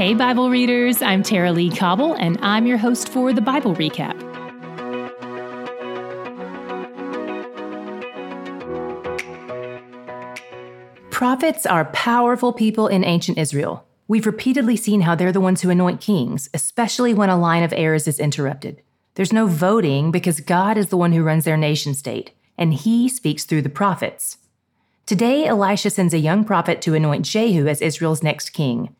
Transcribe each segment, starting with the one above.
Hey, Bible readers, I'm Tara-Leigh Cobble, and I'm your host for the Bible Recap. Prophets are powerful people in ancient Israel. We've repeatedly seen how they're the ones who anoint kings, especially when a line of heirs is interrupted. There's no voting because God is the one who runs their nation state, and he speaks through the prophets. Today, Elisha sends a young prophet to anoint Jehu as Israel's next king,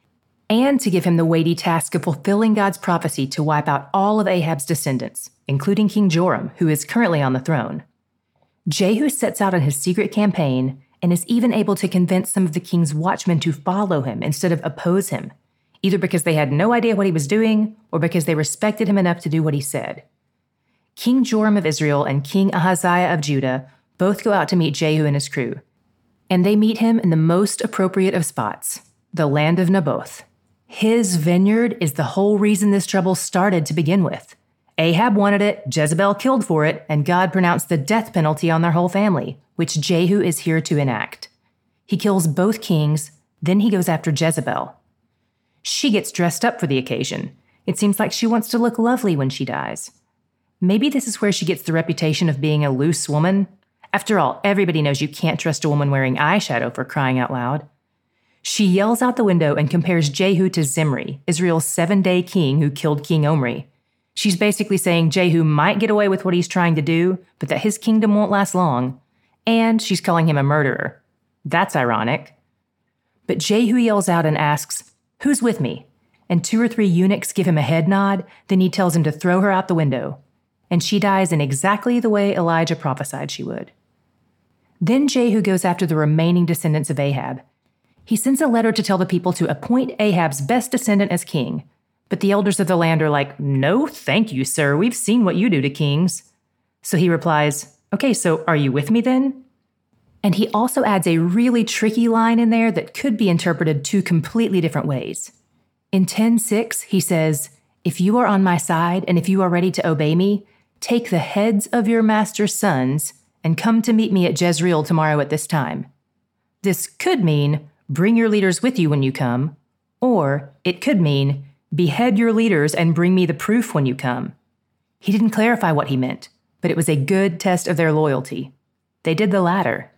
and to give him the weighty task of fulfilling God's prophecy to wipe out all of Ahab's descendants, including King Joram, who is currently on the throne. Jehu sets out on his secret campaign and is even able to convince some of the king's watchmen to follow him instead of oppose him, either because they had no idea what he was doing or because they respected him enough to do what he said. King Joram of Israel and King Ahaziah of Judah both go out to meet Jehu and his crew, and they meet him in the most appropriate of spots, the land of Naboth. His vineyard is the whole reason this trouble started to begin with. Ahab wanted it, Jezebel killed for it, and God pronounced the death penalty on their whole family, which Jehu is here to enact. He kills both kings, then he goes after Jezebel. She gets dressed up for the occasion. It seems like she wants to look lovely when she dies. Maybe this is where she gets the reputation of being a loose woman. After all, everybody knows you can't trust a woman wearing eyeshadow, for crying out loud. She yells out the window and compares Jehu to Zimri, Israel's seven-day king who killed King Omri. She's basically saying Jehu might get away with what he's trying to do, but that his kingdom won't last long, and she's calling him a murderer. That's ironic. But Jehu yells out and asks, "Who's with me?" And 2 or 3 eunuchs give him a head nod, then he tells him to throw her out the window. And she dies in exactly the way Elijah prophesied she would. Then Jehu goes after the remaining descendants of Ahab. He sends a letter to tell the people to appoint Ahab's best descendant as king. But the elders of the land are like, "No, thank you, sir. We've seen what you do to kings." So he replies, "Okay, so are you with me then?" And he also adds a really tricky line in there that could be interpreted 2 completely different ways. In 10:6, he says, "If you are on my side and if you are ready to obey me, take the heads of your master's sons and come to meet me at Jezreel tomorrow at this time." This could mean, "Bring your leaders with you when you come," or it could mean, "Behead your leaders and bring me the proof when you come." He didn't clarify what he meant, but it was a good test of their loyalty. They did the latter.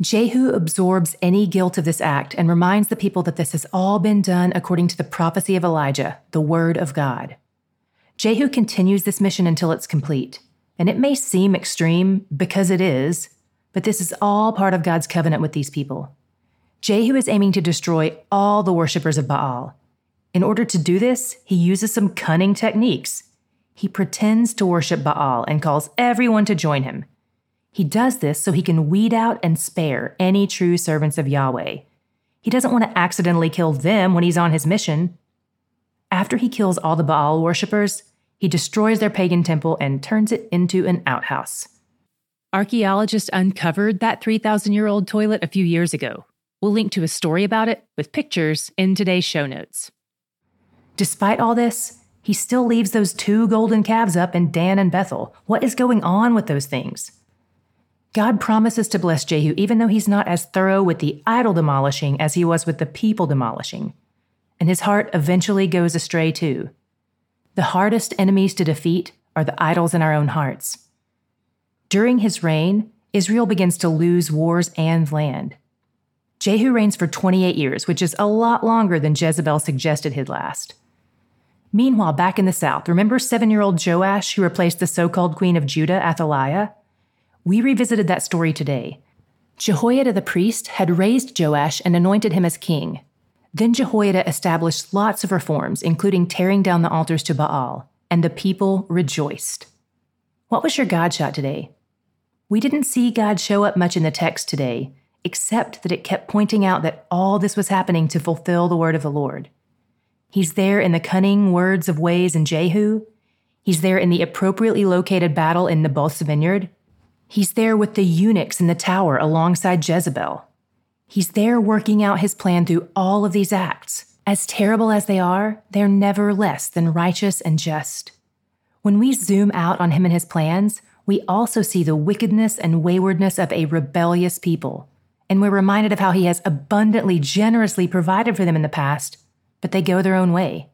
Jehu absorbs any guilt of this act and reminds the people that this has all been done according to the prophecy of Elijah, the word of God. Jehu continues this mission until it's complete, and it may seem extreme because it is, but this is all part of God's covenant with these people. Jehu is aiming to destroy all the worshipers of Baal. In order to do this, he uses some cunning techniques. He pretends to worship Baal and calls everyone to join him. He does this so he can weed out and spare any true servants of Yahweh. He doesn't want to accidentally kill them when he's on his mission. After he kills all the Baal worshipers, he destroys their pagan temple and turns it into an outhouse. Archaeologists uncovered that 3,000-year-old toilet a few years ago. We'll link to a story about it with pictures in today's show notes. Despite all this, he still leaves those 2 golden calves up in Dan and Bethel. What is going on with those things? God promises to bless Jehu even though he's not as thorough with the idol demolishing as he was with the people demolishing. And his heart eventually goes astray too. The hardest enemies to defeat are the idols in our own hearts. During his reign, Israel begins to lose wars and land. Jehu reigns for 28 years, which is a lot longer than Jezebel suggested he'd last. Meanwhile, back in the south, remember 7-year-old Joash, who replaced the so-called queen of Judah, Athaliah? We revisited that story today. Jehoiada the priest had raised Joash and anointed him as king. Then Jehoiada established lots of reforms, including tearing down the altars to Baal, and the people rejoiced. What was your God shot today? We didn't see God show up much in the text today, except that it kept pointing out that all this was happening to fulfill the word of the Lord. He's there in the cunning words of ways in Jehu. He's there in the appropriately located battle in Naboth's vineyard. He's there with the eunuchs in the tower alongside Jezebel. He's there working out his plan through all of these acts. As terrible as they are, they're never less than righteous and just. When we zoom out on him and his plans, we also see the wickedness and waywardness of a rebellious people. And we're reminded of how he has abundantly, generously provided for them in the past, but they go their own way.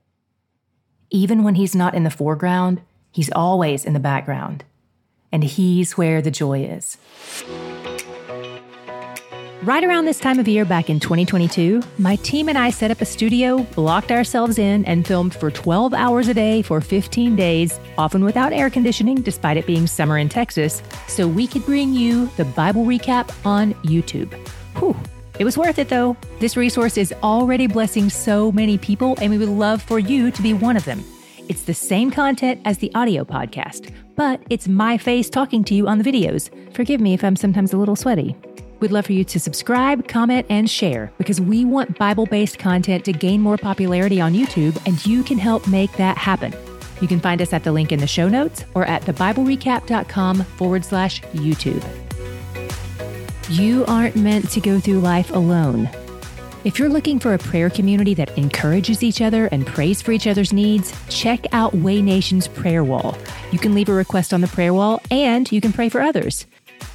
Even when he's not in the foreground, he's always in the background, and he's where the joy is. Right around this time of year back in 2022, my team and I set up a studio, locked ourselves in, and filmed for 12 hours a day for 15 days, often without air conditioning despite it being summer in Texas, so we could bring you the Bible recap on YouTube. Whew. It was worth it though. This resource is already blessing so many people, and we would love for you to be one of them. It's the same content as the audio podcast, but it's my face talking to you on the videos. Forgive me if I'm sometimes a little sweaty. We'd love for you to subscribe, comment, and share, because we want Bible-based content to gain more popularity on YouTube, and you can help make that happen. You can find us at the link in the show notes or at thebiblerecap.com/YouTube. You aren't meant to go through life alone. If you're looking for a prayer community that encourages each other and prays for each other's needs, check out Way Nation's prayer wall. You can leave a request on the prayer wall, and you can pray for others.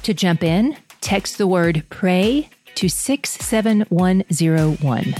To jump in, text the word PRAY to 67101.